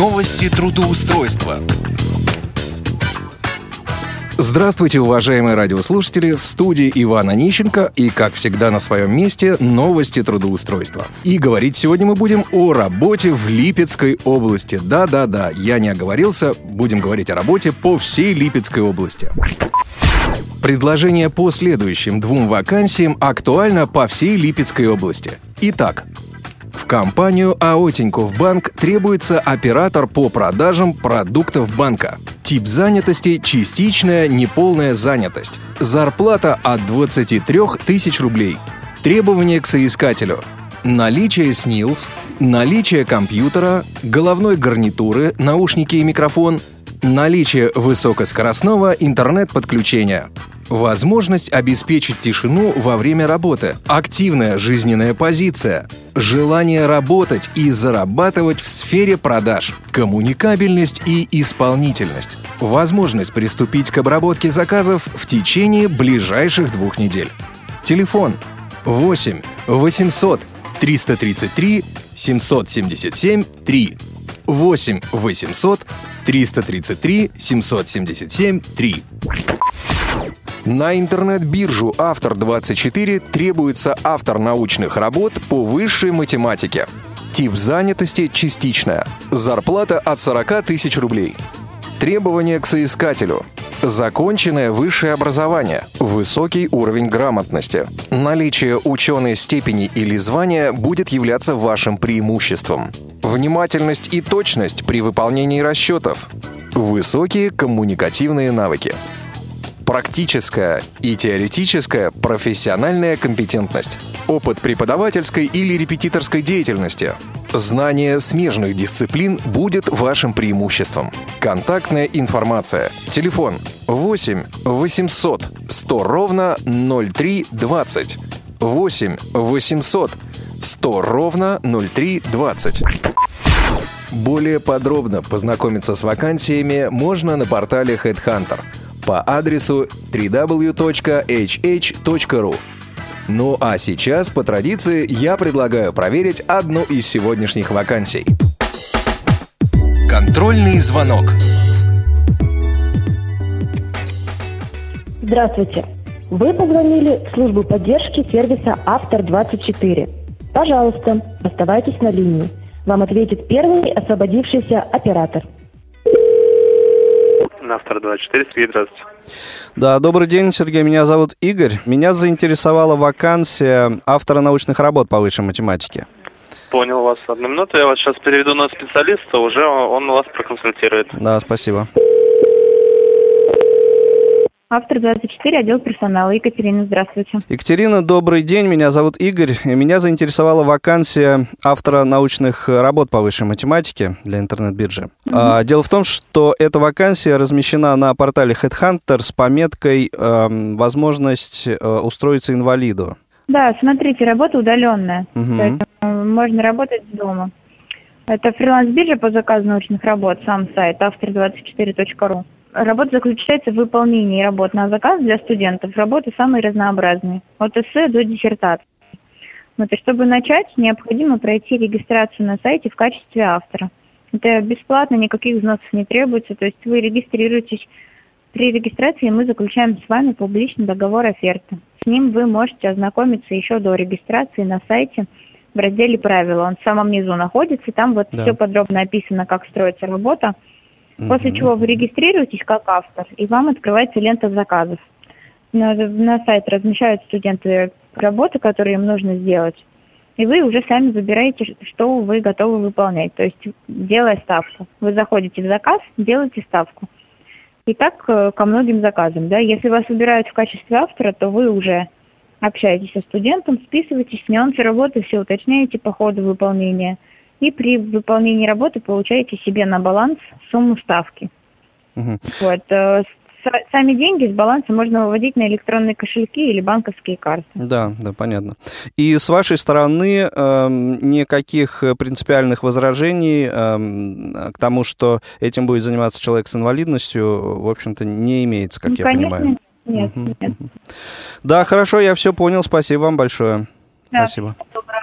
Новости трудоустройства. Здравствуйте, уважаемые радиослушатели! В студии Иван Онищенко и, как всегда, на своем месте новости трудоустройства. И говорить сегодня мы будем о работе в Липецкой области. Да-да-да, я не оговорился, будем говорить о работе по всей Липецкой области. Предложение по следующим двум вакансиям актуально по всей Липецкой области. Итак, в компанию АО Тинькофф Банк требуется оператор по продажам продуктов банка. Тип занятости – частичная неполная занятость. Зарплата от 23 тысяч рублей. Требования к соискателю – наличие СНИЛС, наличие компьютера, головной гарнитуры, наушники и микрофон, наличие высокоскоростного интернет-подключения. Возможность обеспечить тишину во время работы. Активная жизненная позиция. Желание работать и зарабатывать в сфере продаж. Коммуникабельность и исполнительность. Возможность приступить к обработке заказов в течение ближайших 2 недель. Телефон 8 800 333 777 3. 8 800 333 777 3. На интернет-биржу «Автор-24» требуется автор научных работ по высшей математике. Тип занятости – частичная. Зарплата от 40 тысяч рублей. Требования к соискателю. Законченное высшее образование. Высокий уровень грамотности. Наличие ученой степени или звания будет являться вашим преимуществом. Внимательность и точность при выполнении расчетов. Высокие коммуникативные навыки. Практическая и теоретическая профессиональная компетентность. Опыт преподавательской или репетиторской деятельности. Знание смежных дисциплин будет вашим преимуществом. Контактная информация. Телефон 8 800 100 ровно 0320. 8 800 100 ровно 0320. Более подробно познакомиться с вакансиями можно на портале HeadHunter по адресу www.hh.ru. Ну а сейчас, по традиции, я предлагаю проверить одну из сегодняшних вакансий. Контрольный звонок. Здравствуйте. Вы позвонили в службу поддержки сервиса «Автор-24». Пожалуйста, оставайтесь на линии. Вам ответит первый освободившийся оператор. Автор-24, Сергей, здравствуйте. Да, добрый день, Сергей, меня зовут Игорь. Меня заинтересовала вакансия автора научных работ по высшей математике. Понял вас. Одну минуту, я вас сейчас переведу на специалиста, уже он вас проконсультирует. Да, спасибо. Автор-24, отдел персонала. Екатерина, здравствуйте. Екатерина, добрый день, меня зовут Игорь. Меня заинтересовала вакансия автора научных работ по высшей математике для интернет-биржи. Дело в том, что эта вакансия размещена на портале HeadHunter с пометкой «Возможность устроиться инвалиду». Да, смотрите, работа удаленная, поэтому можно работать с дома. Это фриланс-биржа по заказу научных работ, сам сайт автор24.ру. Работа заключается в выполнении работ на заказ для студентов. Работы самые разнообразные, от эссе до диссертации. Вот, и чтобы начать, необходимо пройти регистрацию на сайте в качестве автора. Это бесплатно, никаких взносов не требуется. То есть вы регистрируетесь. При регистрации мы заключаем с вами публичный договор оферты. С ним вы можете ознакомиться еще до регистрации на сайте в разделе «Правила». Он в самом низу находится, там вот да. Все подробно описано, как строится работа. После чего вы регистрируетесь как автор, и вам открывается лента заказов. На сайт размещают студенты работы, которые им нужно сделать, и вы уже сами выбираете, что вы готовы выполнять, то есть делая ставку. Вы заходите в заказ, делаете ставку. И так ко многим заказам. Да? Если вас выбирают в качестве автора, то вы уже общаетесь со студентом, списываетесь с нюансы работы, все уточняете по ходу выполнения. И при выполнении работы получаете себе на баланс сумму ставки. Вот. Сами деньги с баланса можно выводить на электронные кошельки или банковские карты. Да, да, понятно. И с вашей стороны никаких принципиальных возражений к тому, что этим будет заниматься человек с инвалидностью, в общем-то, не имеется, как я понимаю. Нет, нет. Да, хорошо, я все понял. Спасибо вам большое. Да, спасибо. Доброго